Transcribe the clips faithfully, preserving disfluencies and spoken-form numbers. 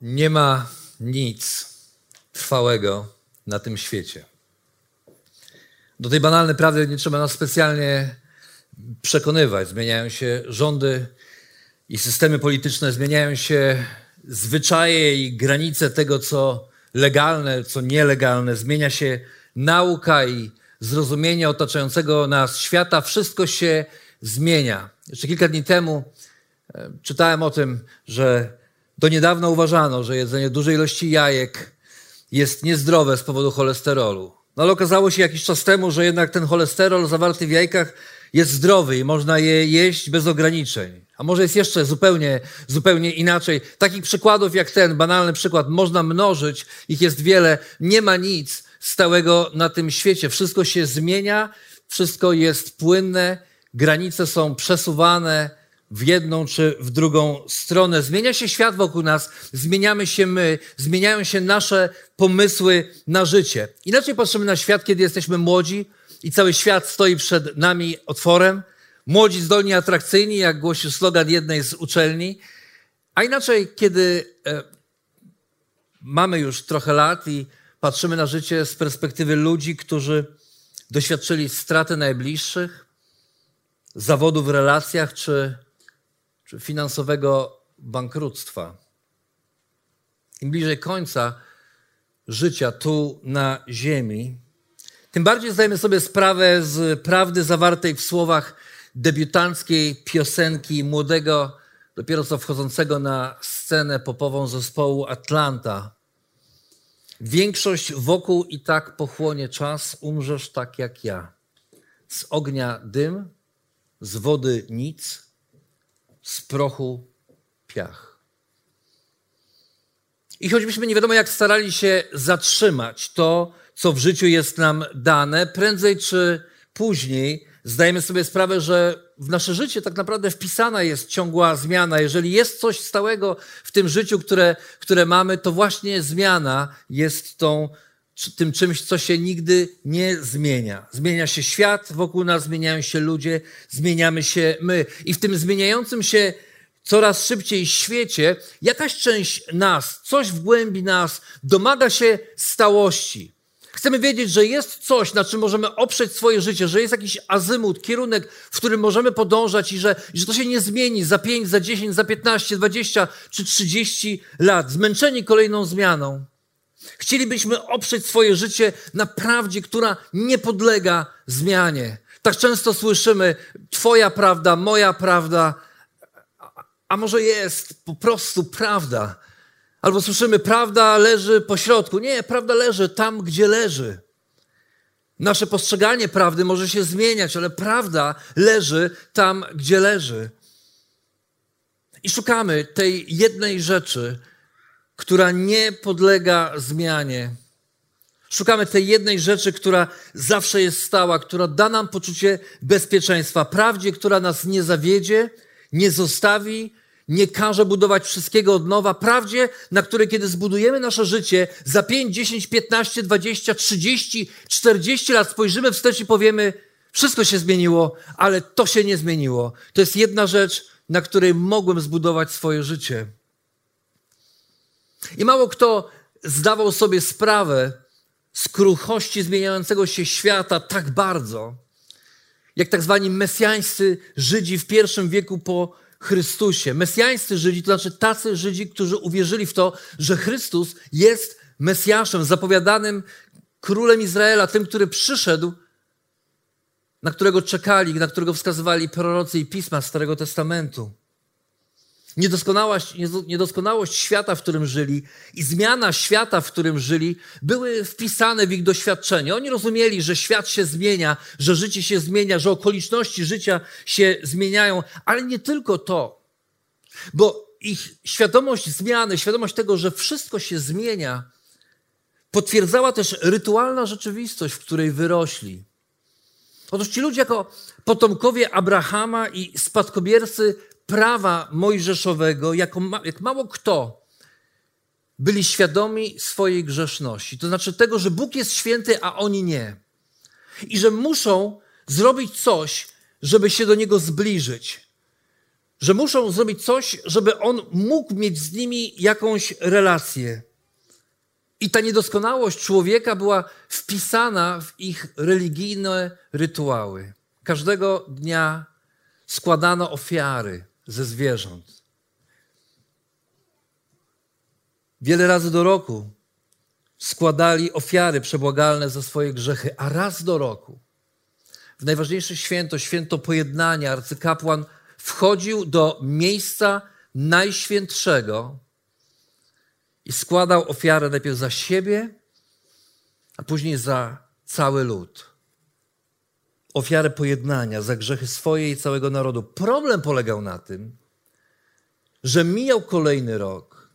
Nie ma nic trwałego na tym świecie. Do tej banalnej prawdy nie trzeba nas specjalnie przekonywać. Zmieniają się rządy i systemy polityczne, zmieniają się zwyczaje i granice tego, co legalne, co nielegalne. Zmienia się nauka i zrozumienie otaczającego nas świata. Wszystko się zmienia. Jeszcze kilka dni temu czytałem o tym, że do niedawna uważano, że jedzenie dużej ilości jajek jest niezdrowe z powodu cholesterolu. No ale okazało się jakiś czas temu, że jednak ten cholesterol zawarty w jajkach jest zdrowy i można je jeść bez ograniczeń. A może jest jeszcze zupełnie, zupełnie inaczej. Takich przykładów jak ten, banalny przykład, można mnożyć, ich jest wiele. Nie ma nic stałego na tym świecie. Wszystko się zmienia, wszystko jest płynne, granice są przesuwane w jedną czy w drugą stronę. Zmienia się świat wokół nas, zmieniamy się my, zmieniają się nasze pomysły na życie. Inaczej patrzymy na świat, kiedy jesteśmy młodzi i cały świat stoi przed nami otworem. Młodzi, zdolni, atrakcyjni, jak głosił slogan jednej z uczelni. A inaczej, kiedy e, mamy już trochę lat i patrzymy na życie z perspektywy ludzi, którzy doświadczyli straty najbliższych, zawodu w relacjach czy czy finansowego bankructwa. Im bliżej końca życia tu na ziemi, tym bardziej zdajemy sobie sprawę z prawdy zawartej w słowach debiutanckiej piosenki młodego, dopiero co wchodzącego na scenę popową zespołu Atlanta. Większość wokół i tak pochłonie czas, umrzesz tak jak ja. Z ognia dym, z wody nic, z prochu piach. I choćbyśmy nie wiadomo jak starali się zatrzymać to, co w życiu jest nam dane, prędzej czy później zdajemy sobie sprawę, że w nasze życie tak naprawdę wpisana jest ciągła zmiana. Jeżeli jest coś stałego w tym życiu, które, które mamy, to właśnie zmiana jest tą, tym czymś, co się nigdy nie zmienia. Zmienia się świat wokół nas, zmieniają się ludzie, zmieniamy się my. I w tym zmieniającym się coraz szybciej świecie jakaś część nas, coś w głębi nas domaga się stałości. Chcemy wiedzieć, że jest coś, na czym możemy oprzeć swoje życie, że jest jakiś azymut, kierunek, w którym możemy podążać i że, że to się nie zmieni za pięć, za dziesięć, za piętnaście, dwadzieścia czy trzydzieści lat. Zmęczeni kolejną zmianą. Chcielibyśmy oprzeć swoje życie na prawdzie, która nie podlega zmianie. Tak często słyszymy, twoja prawda, moja prawda, a może jest po prostu prawda. Albo słyszymy, prawda leży po środku. Nie, prawda leży tam, gdzie leży. Nasze postrzeganie prawdy może się zmieniać, ale prawda leży tam, gdzie leży. I szukamy tej jednej rzeczy, która nie podlega zmianie. Szukamy tej jednej rzeczy, która zawsze jest stała, która da nam poczucie bezpieczeństwa. Prawdzie, która nas nie zawiedzie, nie zostawi, nie każe budować wszystkiego od nowa. Prawdzie, na której kiedy zbudujemy nasze życie, za pięć, dziesięć, piętnaście, dwadzieścia, trzydzieści, czterdzieści lat spojrzymy wstecz i powiemy, wszystko się zmieniło, ale to się nie zmieniło. To jest jedna rzecz, na której mogłem zbudować swoje życie. I mało kto zdawał sobie sprawę z kruchości zmieniającego się świata tak bardzo, jak tak zwani mesjańscy Żydzi w pierwszym wieku po Chrystusie. Mesjańscy Żydzi to znaczy tacy Żydzi, którzy uwierzyli w to, że Chrystus jest Mesjaszem, zapowiadanym królem Izraela, tym, który przyszedł, na którego czekali, na którego wskazywali prorocy i pisma Starego Testamentu. Niedoskonałość, niedoskonałość świata, w którym żyli, i zmiana świata, w którym żyli, były wpisane w ich doświadczenie. Oni rozumieli, że świat się zmienia, że życie się zmienia, że okoliczności życia się zmieniają, ale nie tylko to, bo ich świadomość zmiany, świadomość tego, że wszystko się zmienia, potwierdzała też rytualna rzeczywistość, w której wyrośli. Otóż ci ludzie jako potomkowie Abrahama i spadkobiercy prawa mojżeszowego, jako ma, jak mało kto, byli świadomi swojej grzeszności. To znaczy tego, że Bóg jest święty, a oni nie. I że muszą zrobić coś, żeby się do Niego zbliżyć. Że muszą zrobić coś, żeby On mógł mieć z nimi jakąś relację. I ta niedoskonałość człowieka była wpisana w ich religijne rytuały. Każdego dnia składano ofiary ze zwierząt. Wiele razy do roku składali ofiary przebłagalne za swoje grzechy, a raz do roku, w najważniejsze święto, święto pojednania, arcykapłan wchodził do miejsca najświętszego i składał ofiarę najpierw za siebie, a później za cały lud. Ofiarę pojednania za grzechy swoje i całego narodu. Problem polegał na tym, że mijał kolejny rok,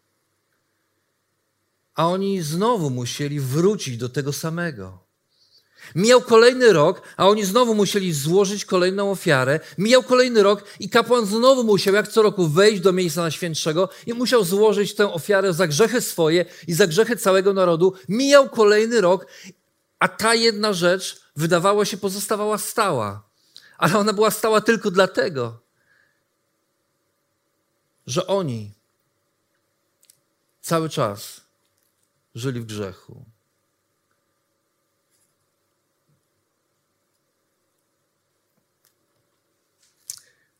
a oni znowu musieli wrócić do tego samego. Mijał kolejny rok, a oni znowu musieli złożyć kolejną ofiarę. Mijał kolejny rok i kapłan znowu musiał, jak co roku, wejść do miejsca najświętszego i musiał złożyć tę ofiarę za grzechy swoje i za grzechy całego narodu. Mijał kolejny rok, a ta jedna rzecz, wydawało się, pozostawała stała. Ale ona była stała tylko dlatego, że oni cały czas żyli w grzechu.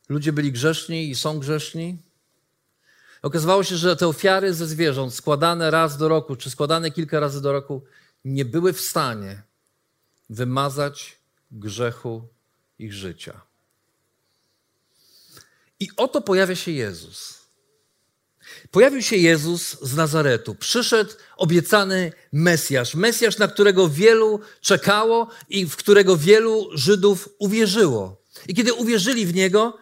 Ludzie byli grzeszni i są grzeszni. Okazywało się, że te ofiary ze zwierząt składane raz do roku, czy składane kilka razy do roku, nie były w stanie wymazać grzechu ich życia. I oto pojawia się Jezus. Pojawił się Jezus z Nazaretu. Przyszedł obiecany Mesjasz. Mesjasz, na którego wielu czekało i w którego wielu Żydów uwierzyło. I kiedy uwierzyli w Niego,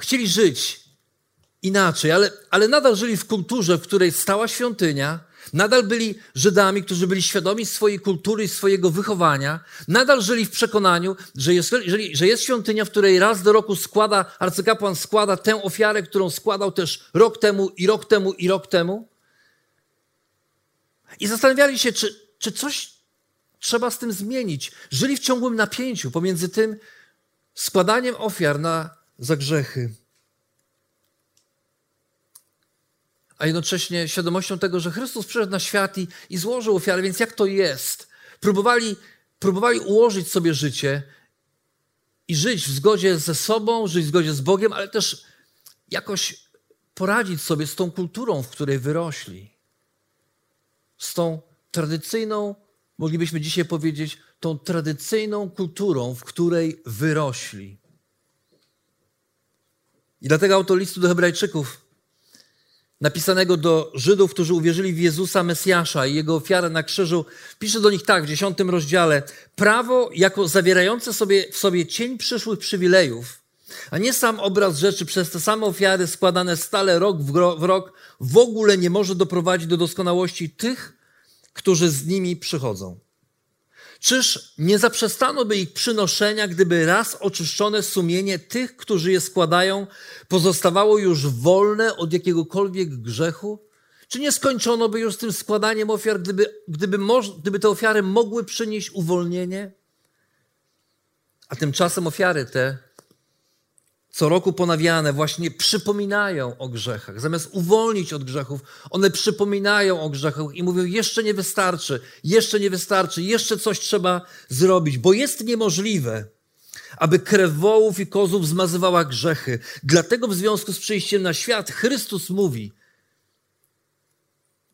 chcieli żyć inaczej, ale, ale nadal żyli w kulturze, w której stała świątynia, nadal byli Żydami, którzy byli świadomi swojej kultury i swojego wychowania, nadal żyli w przekonaniu, że jest, że jest świątynia, w której raz do roku składa, arcykapłan składa tę ofiarę, którą składał też rok temu i rok temu i rok temu. I zastanawiali się, czy, czy coś trzeba z tym zmienić. Żyli w ciągłym napięciu pomiędzy tym składaniem ofiar na, za grzechy, a jednocześnie świadomością tego, że Chrystus przyszedł na świat i, i złożył ofiarę, więc jak to jest? Próbowali, próbowali ułożyć sobie życie i żyć w zgodzie ze sobą, żyć w zgodzie z Bogiem, ale też jakoś poradzić sobie z tą kulturą, w której wyrośli. Z tą tradycyjną, moglibyśmy dzisiaj powiedzieć, tą tradycyjną kulturą, w której wyrośli. I dlatego autor listu do Hebrajczyków, napisanego do Żydów, którzy uwierzyli w Jezusa Mesjasza i Jego ofiarę na krzyżu, pisze do nich tak w dziesiątym rozdziale. Prawo jako zawierające sobie, w sobie cień przyszłych przywilejów, a nie sam obraz rzeczy przez te same ofiary składane stale rok w rok, w ogóle nie może doprowadzić do doskonałości tych, którzy z nimi przychodzą. Czyż nie zaprzestano by ich przynoszenia, gdyby raz oczyszczone sumienie tych, którzy je składają, pozostawało już wolne od jakiegokolwiek grzechu? Czy nie skończono by już z tym składaniem ofiar, gdyby, gdyby, moż, gdyby te ofiary mogły przynieść uwolnienie? A tymczasem ofiary te, co roku ponawiane, właśnie przypominają o grzechach. Zamiast uwolnić od grzechów, one przypominają o grzechach i mówią, jeszcze nie wystarczy, jeszcze nie wystarczy, jeszcze coś trzeba zrobić, bo jest niemożliwe, aby krew wołów i kozłów zmazywała grzechy. Dlatego w związku z przyjściem na świat Chrystus mówi,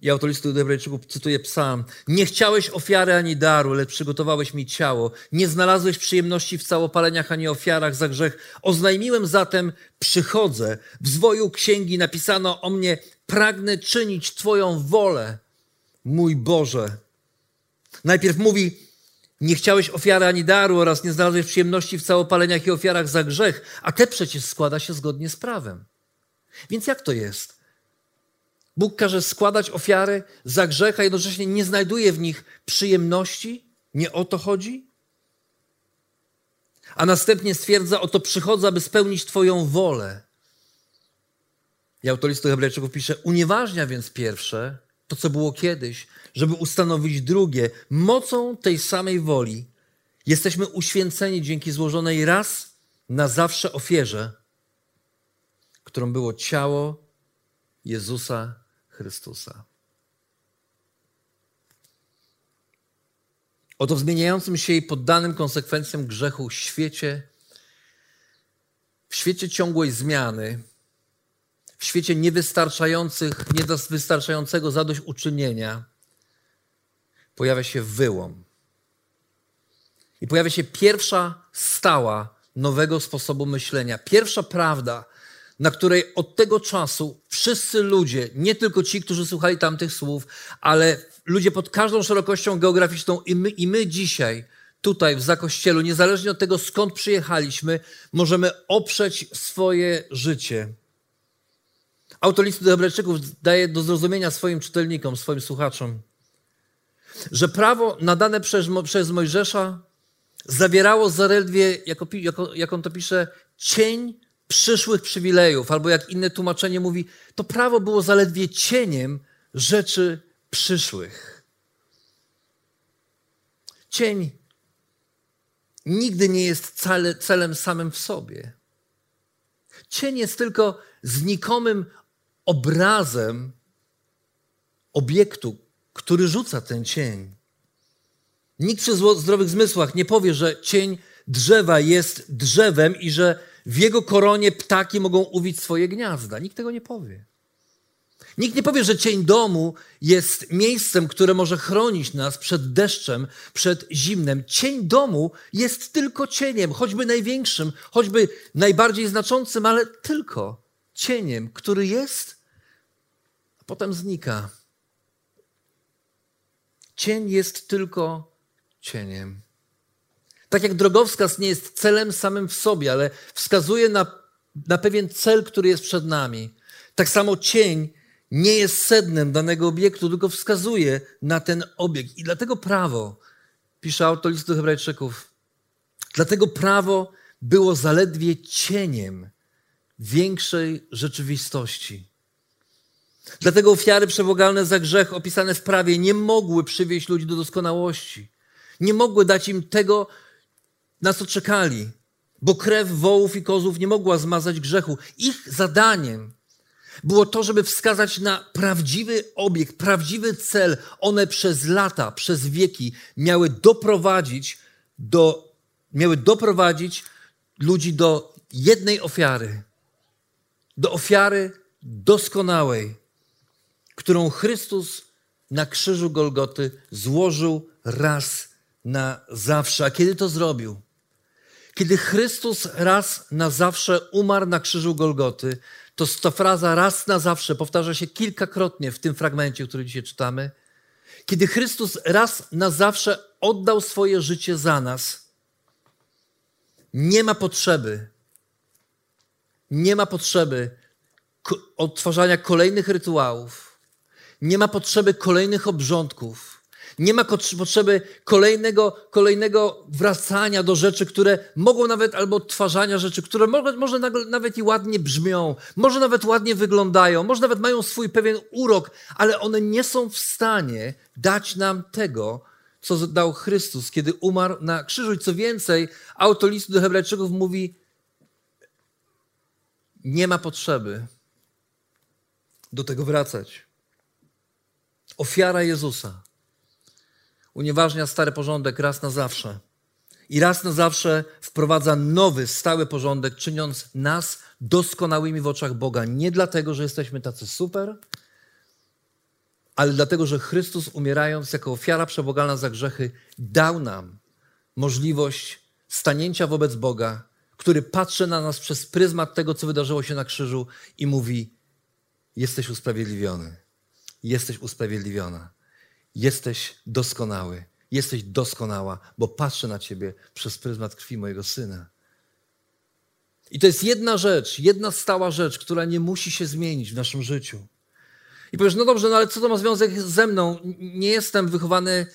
I autor listu do Hebrajczyków cytuje psalm. Nie chciałeś ofiary ani daru, lecz przygotowałeś mi ciało. Nie znalazłeś przyjemności w całopaleniach ani ofiarach za grzech. Oznajmiłem zatem, przychodzę. W zwoju księgi napisano o mnie, pragnę czynić Twoją wolę, mój Boże. Najpierw mówi, nie chciałeś ofiary ani daru oraz nie znalazłeś przyjemności w całopaleniach i ofiarach za grzech, a te przecież składa się zgodnie z prawem. Więc jak to jest? Bóg każe składać ofiary za grzech, a jednocześnie nie znajduje w nich przyjemności? Nie o to chodzi? A następnie stwierdza, oto przychodzę, aby spełnić Twoją wolę. I autor listu do Hebrajczyków pisze, unieważnia więc pierwsze, to co było kiedyś, żeby ustanowić drugie. Mocą tej samej woli jesteśmy uświęceni dzięki złożonej raz na zawsze ofierze, którą było ciało Jezusa Chrystusa. Oto w zmieniającym się i poddanym konsekwencjom grzechu świecie, w świecie ciągłej zmiany, w świecie niewystarczających, niewystarczającego zadośćuczynienia pojawia się wyłom. I pojawia się pierwsza stała nowego sposobu myślenia. Pierwsza prawda, na której od tego czasu wszyscy ludzie, nie tylko ci, którzy słuchali tamtych słów, ale ludzie pod każdą szerokością geograficzną i my, i my dzisiaj, tutaj w Zakościelu, niezależnie od tego, skąd przyjechaliśmy, możemy oprzeć swoje życie. Autor listu do Hebrajczyków daje do zrozumienia swoim czytelnikom, swoim słuchaczom, że prawo nadane przez, Mo- przez Mojżesza zawierało zaledwie, jako, jako, jak on to pisze, cień przyszłych przywilejów, albo jak inne tłumaczenie mówi, to prawo było zaledwie cieniem rzeczy przyszłych. Cień nigdy nie jest cel, celem samym w sobie. Cień jest tylko znikomym obrazem obiektu, który rzuca ten cień. Nikt przy zdrowych zmysłach nie powie, że cień drzewa jest drzewem i że w jego koronie ptaki mogą uwić swoje gniazda. Nikt tego nie powie. Nikt nie powie, że cień domu jest miejscem, które może chronić nas przed deszczem, przed zimnem. Cień domu jest tylko cieniem, choćby największym, choćby najbardziej znaczącym, ale tylko cieniem, który jest, a potem znika. Cień jest tylko cieniem. Tak jak drogowskaz nie jest celem samym w sobie, ale wskazuje na, na pewien cel, który jest przed nami. Tak samo cień nie jest sednem danego obiektu, tylko wskazuje na ten obiekt. I dlatego prawo, pisze autor listu do Hebrajczyków, dlatego prawo było zaledwie cieniem większej rzeczywistości. Dlatego ofiary przebłagalne za grzech opisane w prawie nie mogły przywieźć ludzi do doskonałości. Nie mogły dać im tego, na co czekali, bo krew wołów i kozłów nie mogła zmazać grzechu. Ich zadaniem było to, żeby wskazać na prawdziwy obiekt, prawdziwy cel. One przez lata, przez wieki miały doprowadzić, do, miały doprowadzić ludzi do jednej ofiary, do ofiary doskonałej, którą Chrystus na krzyżu Golgoty złożył raz na zawsze. A kiedy to zrobił? Kiedy Chrystus raz na zawsze umarł na krzyżu Golgoty, to ta fraza raz na zawsze powtarza się kilkakrotnie w tym fragmencie, który dzisiaj czytamy. Kiedy Chrystus raz na zawsze oddał swoje życie za nas, nie ma potrzeby, nie ma potrzeby odtwarzania kolejnych rytuałów, nie ma potrzeby kolejnych obrządków, nie ma potrzeby kolejnego, kolejnego wracania do rzeczy, które mogą nawet, albo odtwarzania rzeczy, które może, może nawet i ładnie brzmią, może nawet ładnie wyglądają, może nawet mają swój pewien urok, ale one nie są w stanie dać nam tego, co dał Chrystus, kiedy umarł na krzyżu. I co więcej, autor listu do Hebrajczyków mówi, nie ma potrzeby do tego wracać. Ofiara Jezusa unieważnia stary porządek raz na zawsze. I raz na zawsze wprowadza nowy, stały porządek, czyniąc nas doskonałymi w oczach Boga. Nie dlatego, że jesteśmy tacy super, ale dlatego, że Chrystus umierając jako ofiara przebogalna za grzechy dał nam możliwość stanięcia wobec Boga, który patrzy na nas przez pryzmat tego, co wydarzyło się na krzyżu i mówi: jesteś usprawiedliwiony, jesteś usprawiedliwiona, jesteś doskonały, jesteś doskonała, bo patrzę na ciebie przez pryzmat krwi mojego Syna. I to jest jedna rzecz, jedna stała rzecz, która nie musi się zmienić w naszym życiu. I powiesz: no dobrze, no ale co to ma związek ze mną? Nie jestem wychowany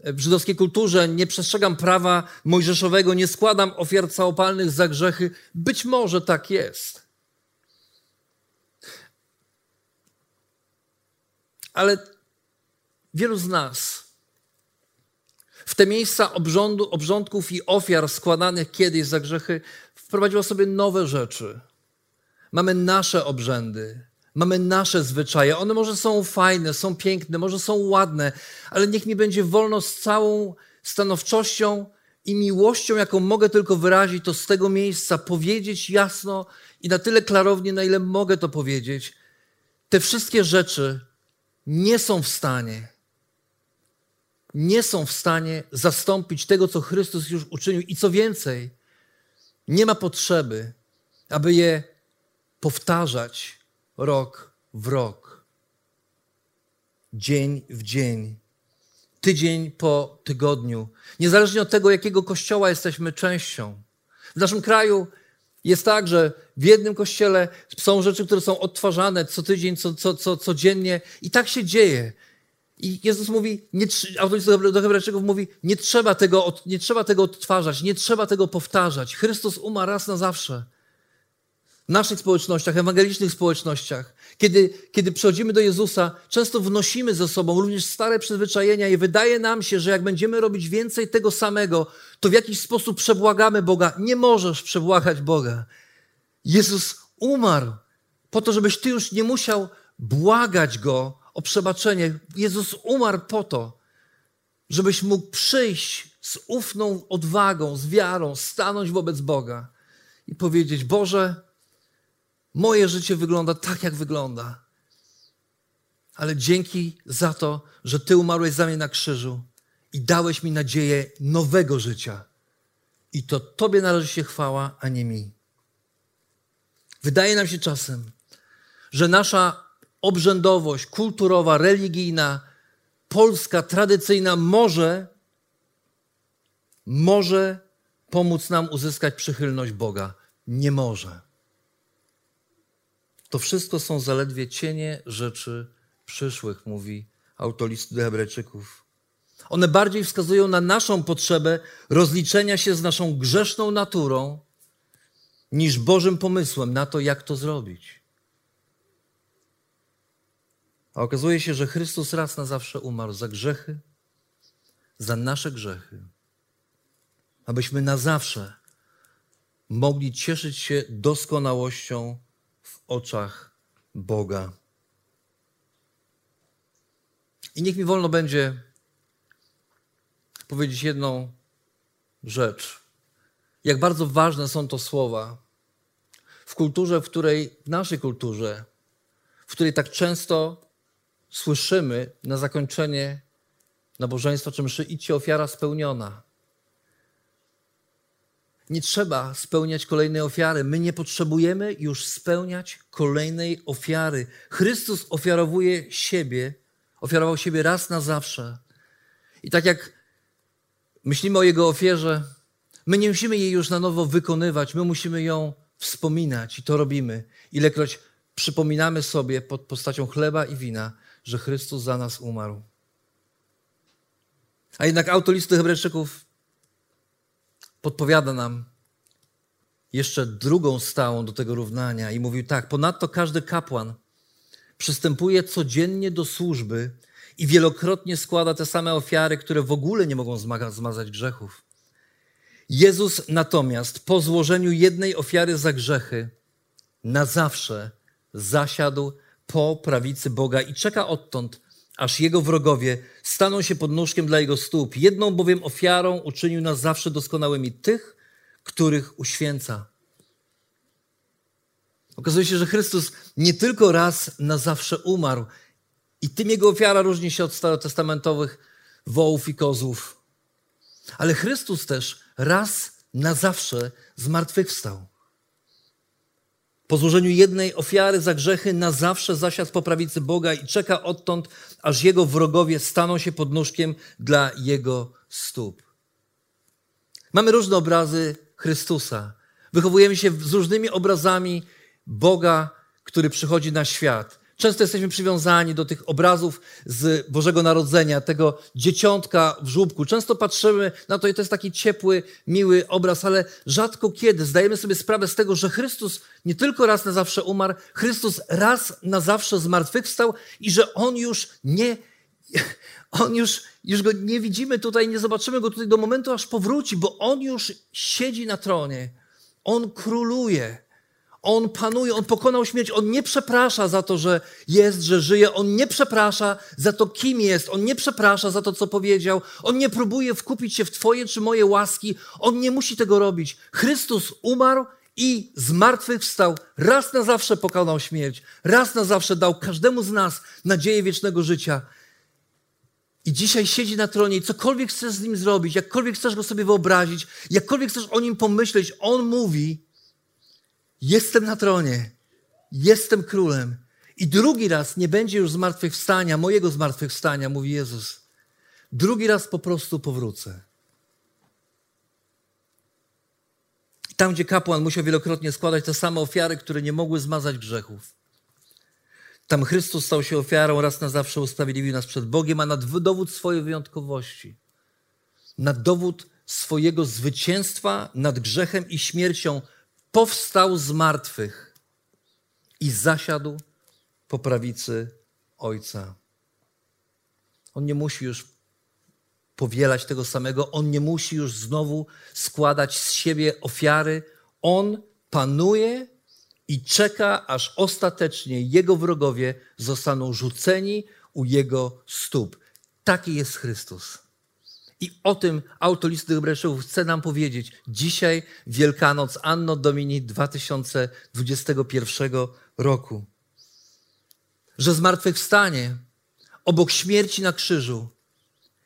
w żydowskiej kulturze, nie przestrzegam prawa mojżeszowego, nie składam ofiar całopalnych za grzechy. Być może tak jest. Ale wielu z nas w te miejsca obrządu, obrządków i ofiar składanych kiedyś za grzechy wprowadziło sobie nowe rzeczy. Mamy nasze obrzędy, mamy nasze zwyczaje. One może są fajne, są piękne, może są ładne, ale niech mi będzie wolno z całą stanowczością i miłością, jaką mogę tylko wyrazić, to z tego miejsca powiedzieć jasno i na tyle klarownie, na ile mogę to powiedzieć. Te wszystkie rzeczy nie są w stanie, nie są w stanie zastąpić tego, co Chrystus już uczynił. I co więcej, nie ma potrzeby, aby je powtarzać rok w rok, dzień w dzień, tydzień po tygodniu. Niezależnie od tego, jakiego kościoła jesteśmy częścią. W naszym kraju jest tak, że w jednym kościele są rzeczy, które są odtwarzane co tydzień, co, co, co, codziennie i tak się dzieje. I Jezus mówi, nie, autor listu do Hebrajczyków mówi, nie trzeba tego, nie trzeba tego odtwarzać, nie trzeba tego powtarzać. Chrystus umarł raz na zawsze. W naszych społecznościach, ewangelicznych społecznościach, kiedy, kiedy przychodzimy do Jezusa, często wnosimy ze sobą również stare przyzwyczajenia i wydaje nam się, że jak będziemy robić więcej tego samego, to w jakiś sposób przebłagamy Boga. Nie możesz przebłagać Boga. Jezus umarł po to, żebyś ty już nie musiał błagać Go o przebaczenie. Jezus umarł po to, żebyś mógł przyjść z ufną odwagą, z wiarą, stanąć wobec Boga i powiedzieć: Boże, moje życie wygląda tak, jak wygląda, ale dzięki za to, że Ty umarłeś za mnie na krzyżu i dałeś mi nadzieję nowego życia. I to Tobie należy się chwała, a nie mi. Wydaje nam się czasem, że nasza obrzędowość kulturowa, religijna, polska, tradycyjna może, może pomóc nam uzyskać przychylność Boga. Nie może. To wszystko są zaledwie cienie rzeczy przyszłych, mówi autor listu do Hebrajczyków. One bardziej wskazują na naszą potrzebę rozliczenia się z naszą grzeszną naturą niż Bożym pomysłem na to, jak to zrobić. A okazuje się, że Chrystus raz na zawsze umarł za grzechy, za nasze grzechy, abyśmy na zawsze mogli cieszyć się doskonałością w oczach Boga. I niech mi wolno będzie powiedzieć jedną rzecz. Jak bardzo ważne są to słowa w kulturze, w której, w naszej kulturze, w której tak często słyszymy na zakończenie nabożeństwa czy mszy: idźcie, ofiara spełniona. Nie trzeba spełniać kolejnej ofiary. My nie potrzebujemy już spełniać kolejnej ofiary. Chrystus ofiarowuje siebie, ofiarował siebie raz na zawsze. I tak jak myślimy o Jego ofierze, my nie musimy jej już na nowo wykonywać, my musimy ją wspominać i to robimy. Ilekroć przypominamy sobie pod postacią chleba i wina, że Chrystus za nas umarł. A jednak autor listu do Hebrajczyków podpowiada nam jeszcze drugą stałą do tego równania i mówił tak: ponadto każdy kapłan przystępuje codziennie do służby i wielokrotnie składa te same ofiary, które w ogóle nie mogą zmazać grzechów. Jezus natomiast po złożeniu jednej ofiary za grzechy na zawsze zasiadł po prawicy Boga i czeka odtąd, aż Jego wrogowie staną się podnóżkiem dla Jego stóp. Jedną bowiem ofiarą uczynił na zawsze doskonałymi tych, których uświęca. Okazuje się, że Chrystus nie tylko raz na zawsze umarł I tym jego ofiara różni się od starotestamentowych wołów i kozłów. Ale Chrystus też raz na zawsze zmartwychwstał. Po złożeniu jednej ofiary za grzechy na zawsze zasiadł po prawicy Boga i czeka odtąd, aż jego wrogowie staną się podnóżkiem dla jego stóp. Mamy różne obrazy Chrystusa. Wychowujemy się z różnymi obrazami Boga, który przychodzi na świat. Często jesteśmy przywiązani do tych obrazów z Bożego Narodzenia, tego dzieciątka w żłóbku. Często patrzymy na to i to jest taki ciepły, miły obraz, ale rzadko kiedy zdajemy sobie sprawę z tego, że Chrystus nie tylko raz na zawsze umarł, Chrystus raz na zawsze zmartwychwstał i że On już nie... On już, już Go nie widzimy tutaj, nie zobaczymy Go tutaj do momentu, aż powróci, bo On już siedzi na tronie. On króluje. On panuje, On pokonał śmierć, On nie przeprasza za to, że jest, że żyje, On nie przeprasza za to, kim jest, On nie przeprasza za to, co powiedział, On nie próbuje wkupić się w Twoje czy moje łaski, On nie musi tego robić. Chrystus umarł i zmartwychwstał, raz na zawsze pokonał śmierć, raz na zawsze dał każdemu z nas nadzieję wiecznego życia. I dzisiaj siedzi na tronie i cokolwiek chcesz z Nim zrobić, jakkolwiek chcesz Go sobie wyobrazić, jakkolwiek chcesz o Nim pomyśleć, On mówi: jestem na tronie, jestem królem i drugi raz nie będzie już zmartwychwstania, mojego zmartwychwstania, mówi Jezus. Drugi raz po prostu powrócę. Tam, gdzie kapłan musiał wielokrotnie składać te same ofiary, które nie mogły zmazać grzechów. Tam Chrystus stał się ofiarą, raz na zawsze usprawiedliwił nas przed Bogiem, a na dowód swojej wyjątkowości, na dowód swojego zwycięstwa nad grzechem i śmiercią powstał z martwych i zasiadł po prawicy Ojca. On nie musi już powielać tego samego, On nie musi już znowu składać z siebie ofiary. On panuje i czeka, aż ostatecznie Jego wrogowie zostaną rzuceni u Jego stóp. Taki jest Chrystus. I o tym autor listu do Hebrajczyków chce nam powiedzieć. Dzisiaj Wielkanoc, Anno Domini dwa tysiące dwudziestego pierwszego roku. Że zmartwychwstanie obok śmierci na krzyżu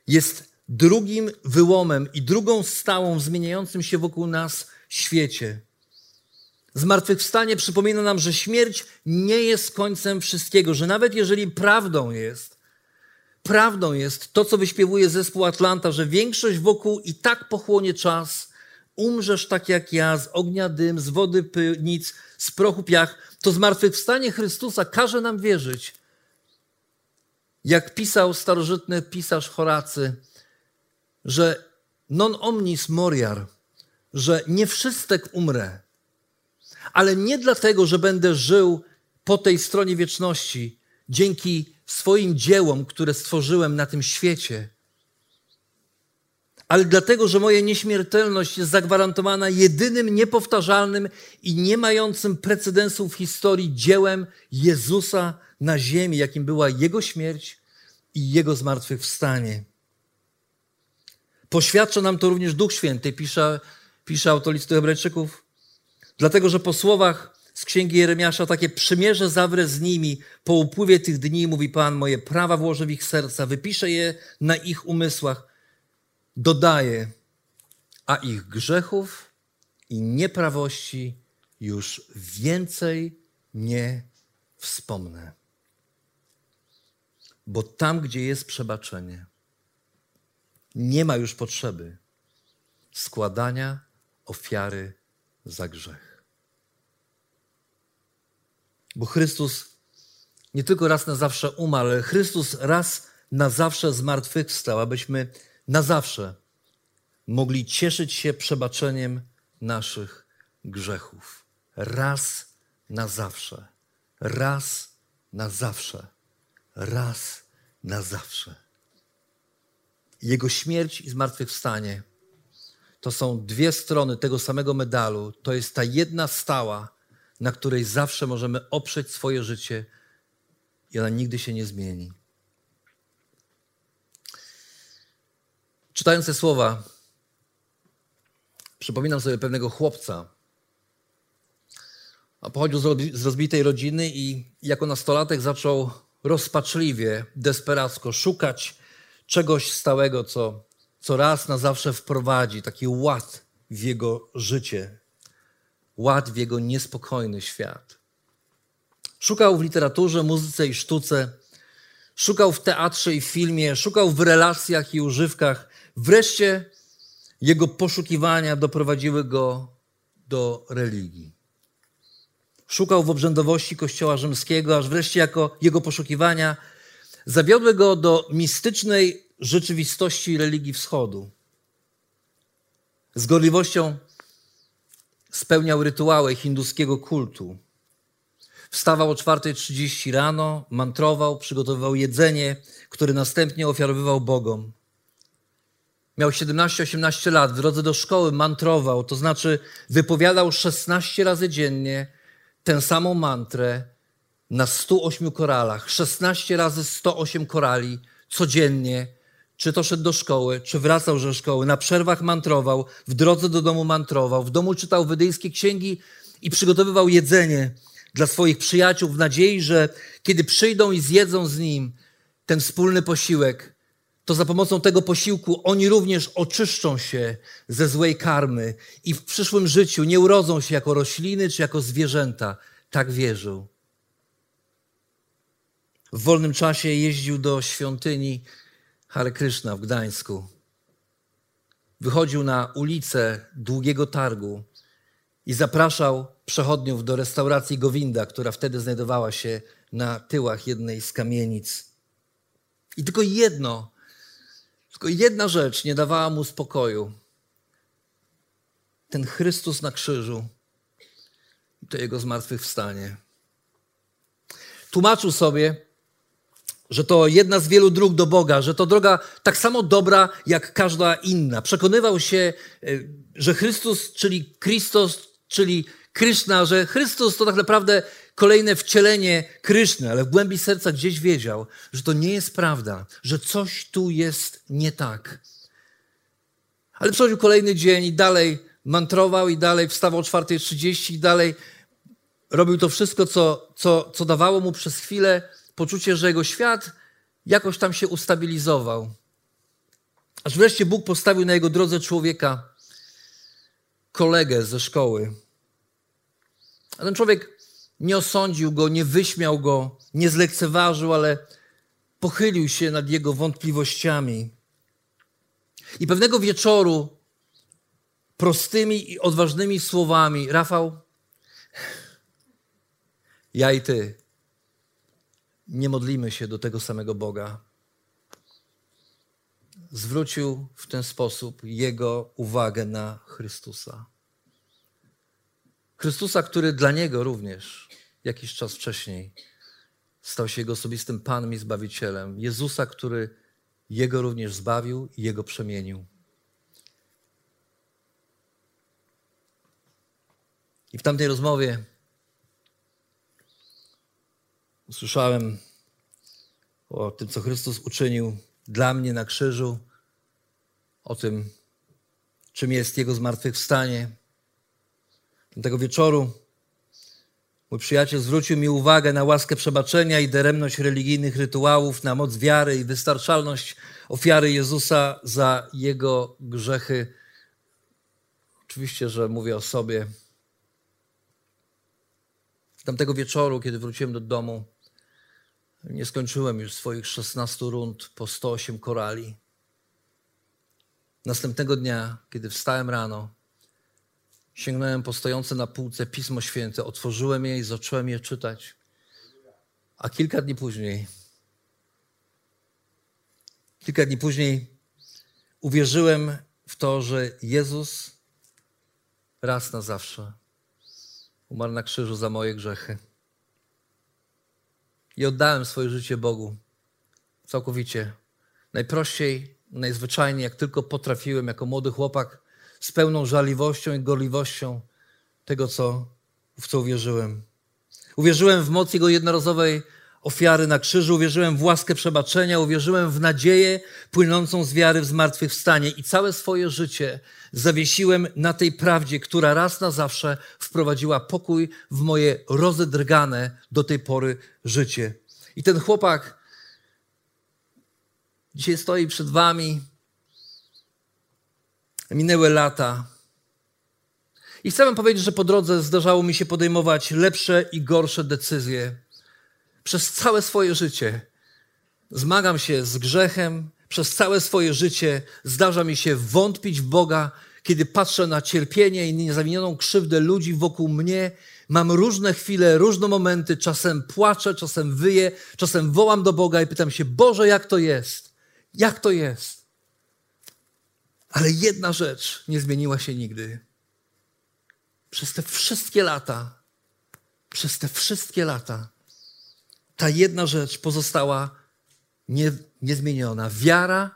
jest drugim wyłomem i drugą stałą w zmieniającym się wokół nas świecie. Zmartwychwstanie przypomina nam, że śmierć nie jest końcem wszystkiego, że nawet jeżeli prawdą jest, Prawdą jest to, co wyśpiewuje zespół Atlanta, że większość wokół i tak pochłonie czas. Umrzesz tak jak ja, z ognia dym, z wody pył, nic, z prochu piach. To zmartwychwstanie Chrystusa każe nam wierzyć. Jak pisał starożytny pisarz Horacy, że non omnis moriar, że nie wszystek umrę, ale nie dlatego, że będę żył po tej stronie wieczności, dzięki swoim dziełom, które stworzyłem na tym świecie, ale dlatego, że moja nieśmiertelność jest zagwarantowana jedynym, niepowtarzalnym i nie mającym precedensu w historii dziełem Jezusa na ziemi, jakim była Jego śmierć i Jego zmartwychwstanie. Poświadcza nam to również Duch Święty, pisze, pisze autor listu Hebrajczyków, dlatego, że po słowach z Księgi Jeremiasza takie przymierze zawrę z nimi. Po upływie tych dni, mówi Pan, moje prawa włożę w ich serca, wypiszę je na ich umysłach. Dodaję, a ich grzechów i nieprawości już więcej nie wspomnę. Bo tam, gdzie jest przebaczenie, nie ma już potrzeby składania ofiary za grzech. Bo Chrystus nie tylko raz na zawsze umarł, ale Chrystus raz na zawsze zmartwychwstał, abyśmy na zawsze mogli cieszyć się przebaczeniem naszych grzechów. Raz na zawsze. Raz na zawsze. Raz na zawsze. Jego śmierć i zmartwychwstanie to są dwie strony tego samego medalu. To jest ta jedna stała, na której zawsze możemy oprzeć swoje życie i ona nigdy się nie zmieni. Czytając te słowa, przypominam sobie pewnego chłopca. A pochodził z rozbitej rodziny i jako nastolatek zaczął rozpaczliwie, desperacko szukać czegoś stałego, co, co raz na zawsze wprowadzi taki ład w jego życie, ład w jego niespokojny świat. Szukał w literaturze, muzyce i sztuce, szukał w teatrze i filmie, szukał w relacjach i używkach. Wreszcie jego poszukiwania doprowadziły go do religii. Szukał w obrzędowości Kościoła rzymskiego, aż wreszcie jako jego poszukiwania zawiodły go do mistycznej rzeczywistości religii wschodu. Z gorliwością spełniał rytuały hinduskiego kultu. Wstawał o czwartej trzydzieści rano, mantrował, przygotowywał jedzenie, które następnie ofiarowywał bogom. Miał siedemnaście osiemnaście lat, w drodze do szkoły mantrował, to znaczy wypowiadał szesnaście razy dziennie tę samą mantrę na stu ośmiu koralach. szesnaście razy sto osiem korali codziennie, czy to szedł do szkoły, czy wracał ze szkoły. Na przerwach mantrował, w drodze do domu mantrował, w domu czytał wydyjskie księgi i przygotowywał jedzenie dla swoich przyjaciół w nadziei, że kiedy przyjdą i zjedzą z nim ten wspólny posiłek, to za pomocą tego posiłku oni również oczyszczą się ze złej karmy i w przyszłym życiu nie urodzą się jako rośliny czy jako zwierzęta. Tak wierzył. W wolnym czasie jeździł do świątyni Hare Kryszna w Gdańsku. Wychodził na ulicę Długiego Targu i zapraszał przechodniów do restauracji Gowinda, która wtedy znajdowała się na tyłach jednej z kamienic. I tylko jedno, tylko jedna rzecz nie dawała mu spokoju. Ten Chrystus na krzyżu i to jego zmartwychwstanie. Tłumaczył sobie, że to jedna z wielu dróg do Boga, że to droga tak samo dobra jak każda inna. Przekonywał się, że Chrystus, czyli Christos, czyli Kryszna, że Chrystus to tak naprawdę kolejne wcielenie Kryszny, ale w głębi serca gdzieś wiedział, że to nie jest prawda, że coś tu jest nie tak. Ale przechodził kolejny dzień i dalej mantrował i dalej wstawał o czwartej trzydzieści i dalej robił to wszystko, co, co, co dawało mu przez chwilę poczucie, że jego świat jakoś tam się ustabilizował. Aż wreszcie Bóg postawił na jego drodze człowieka, kolegę ze szkoły. A ten człowiek nie osądził go, nie wyśmiał go, nie zlekceważył, ale pochylił się nad jego wątpliwościami. I pewnego wieczoru prostymi i odważnymi słowami: Rafał, ja i ty nie modlimy się do tego samego Boga, zwrócił w ten sposób jego uwagę na Chrystusa. Chrystusa, który dla niego również jakiś czas wcześniej stał się jego osobistym Panem i Zbawicielem. Jezusa, który jego również zbawił i jego przemienił. I w tamtej rozmowie usłyszałem o tym, co Chrystus uczynił dla mnie na krzyżu, o tym, czym jest Jego zmartwychwstanie. Tego wieczoru mój przyjaciel zwrócił mi uwagę na łaskę przebaczenia i daremność religijnych rytuałów, na moc wiary i wystarczalność ofiary Jezusa za Jego grzechy. Oczywiście, że mówię o sobie. Tamtego wieczoru, kiedy wróciłem do domu, nie skończyłem już swoich szesnastu rund po sto osiem korali. Następnego dnia, kiedy wstałem rano, sięgnąłem po stojące na półce Pismo Święte, otworzyłem je i zacząłem je czytać. A kilka dni później, kilka dni później uwierzyłem w to, że Jezus raz na zawsze umarł na krzyżu za moje grzechy. I oddałem swoje życie Bogu całkowicie. Najprościej, najzwyczajniej, jak tylko potrafiłem, jako młody chłopak, z pełną żarliwością i gorliwością tego, co, w co uwierzyłem. Uwierzyłem w moc Jego jednorazowej ofiary na krzyżu, uwierzyłem w łaskę przebaczenia, uwierzyłem w nadzieję płynącą z wiary w zmartwychwstanie i całe swoje życie zawiesiłem na tej prawdzie, która raz na zawsze wprowadziła pokój w moje rozedrgane do tej pory życie. I ten chłopak dzisiaj stoi przed wami. Minęły lata. I chcę wam powiedzieć, że po drodze zdarzało mi się podejmować lepsze i gorsze decyzje. Przez całe swoje życie zmagam się z grzechem. Przez całe swoje życie zdarza mi się wątpić w Boga. Kiedy patrzę na cierpienie i niezamienioną krzywdę ludzi wokół mnie, mam różne chwile, różne momenty. Czasem płaczę, czasem wyję, czasem wołam do Boga i pytam się, Boże, jak to jest? Jak to jest? Ale jedna rzecz nie zmieniła się nigdy. Przez te wszystkie lata, przez te wszystkie lata, ta jedna rzecz pozostała nie, niezmieniona. Wiara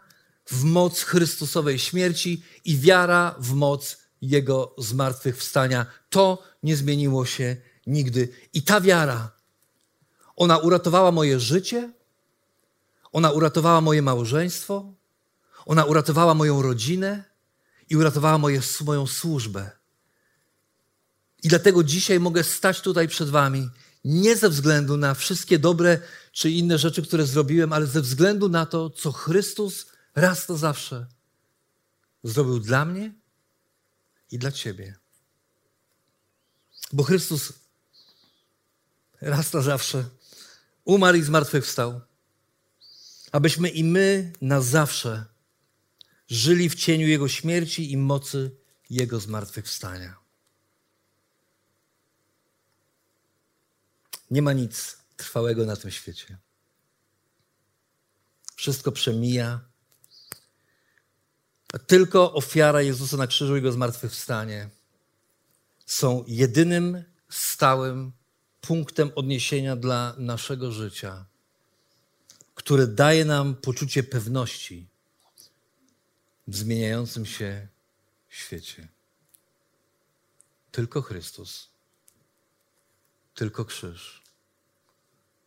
w moc Chrystusowej śmierci i wiara w moc Jego zmartwychwstania. To nie zmieniło się nigdy. I ta wiara, ona uratowała moje życie, ona uratowała moje małżeństwo, ona uratowała moją rodzinę i uratowała moje, moją służbę. I dlatego dzisiaj mogę stać tutaj przed wami nie ze względu na wszystkie dobre czy inne rzeczy, które zrobiłem, ale ze względu na to, co Chrystus raz na zawsze zrobił dla mnie i dla ciebie. Bo Chrystus raz na zawsze umarł i zmartwychwstał, abyśmy i my na zawsze żyli w cieniu Jego śmierci i mocy Jego zmartwychwstania. Nie ma nic trwałego na tym świecie. Wszystko przemija. Tylko ofiara Jezusa na krzyżu i Jego zmartwychwstanie są jedynym stałym punktem odniesienia dla naszego życia, które daje nam poczucie pewności w zmieniającym się świecie. Tylko Chrystus, tylko krzyż,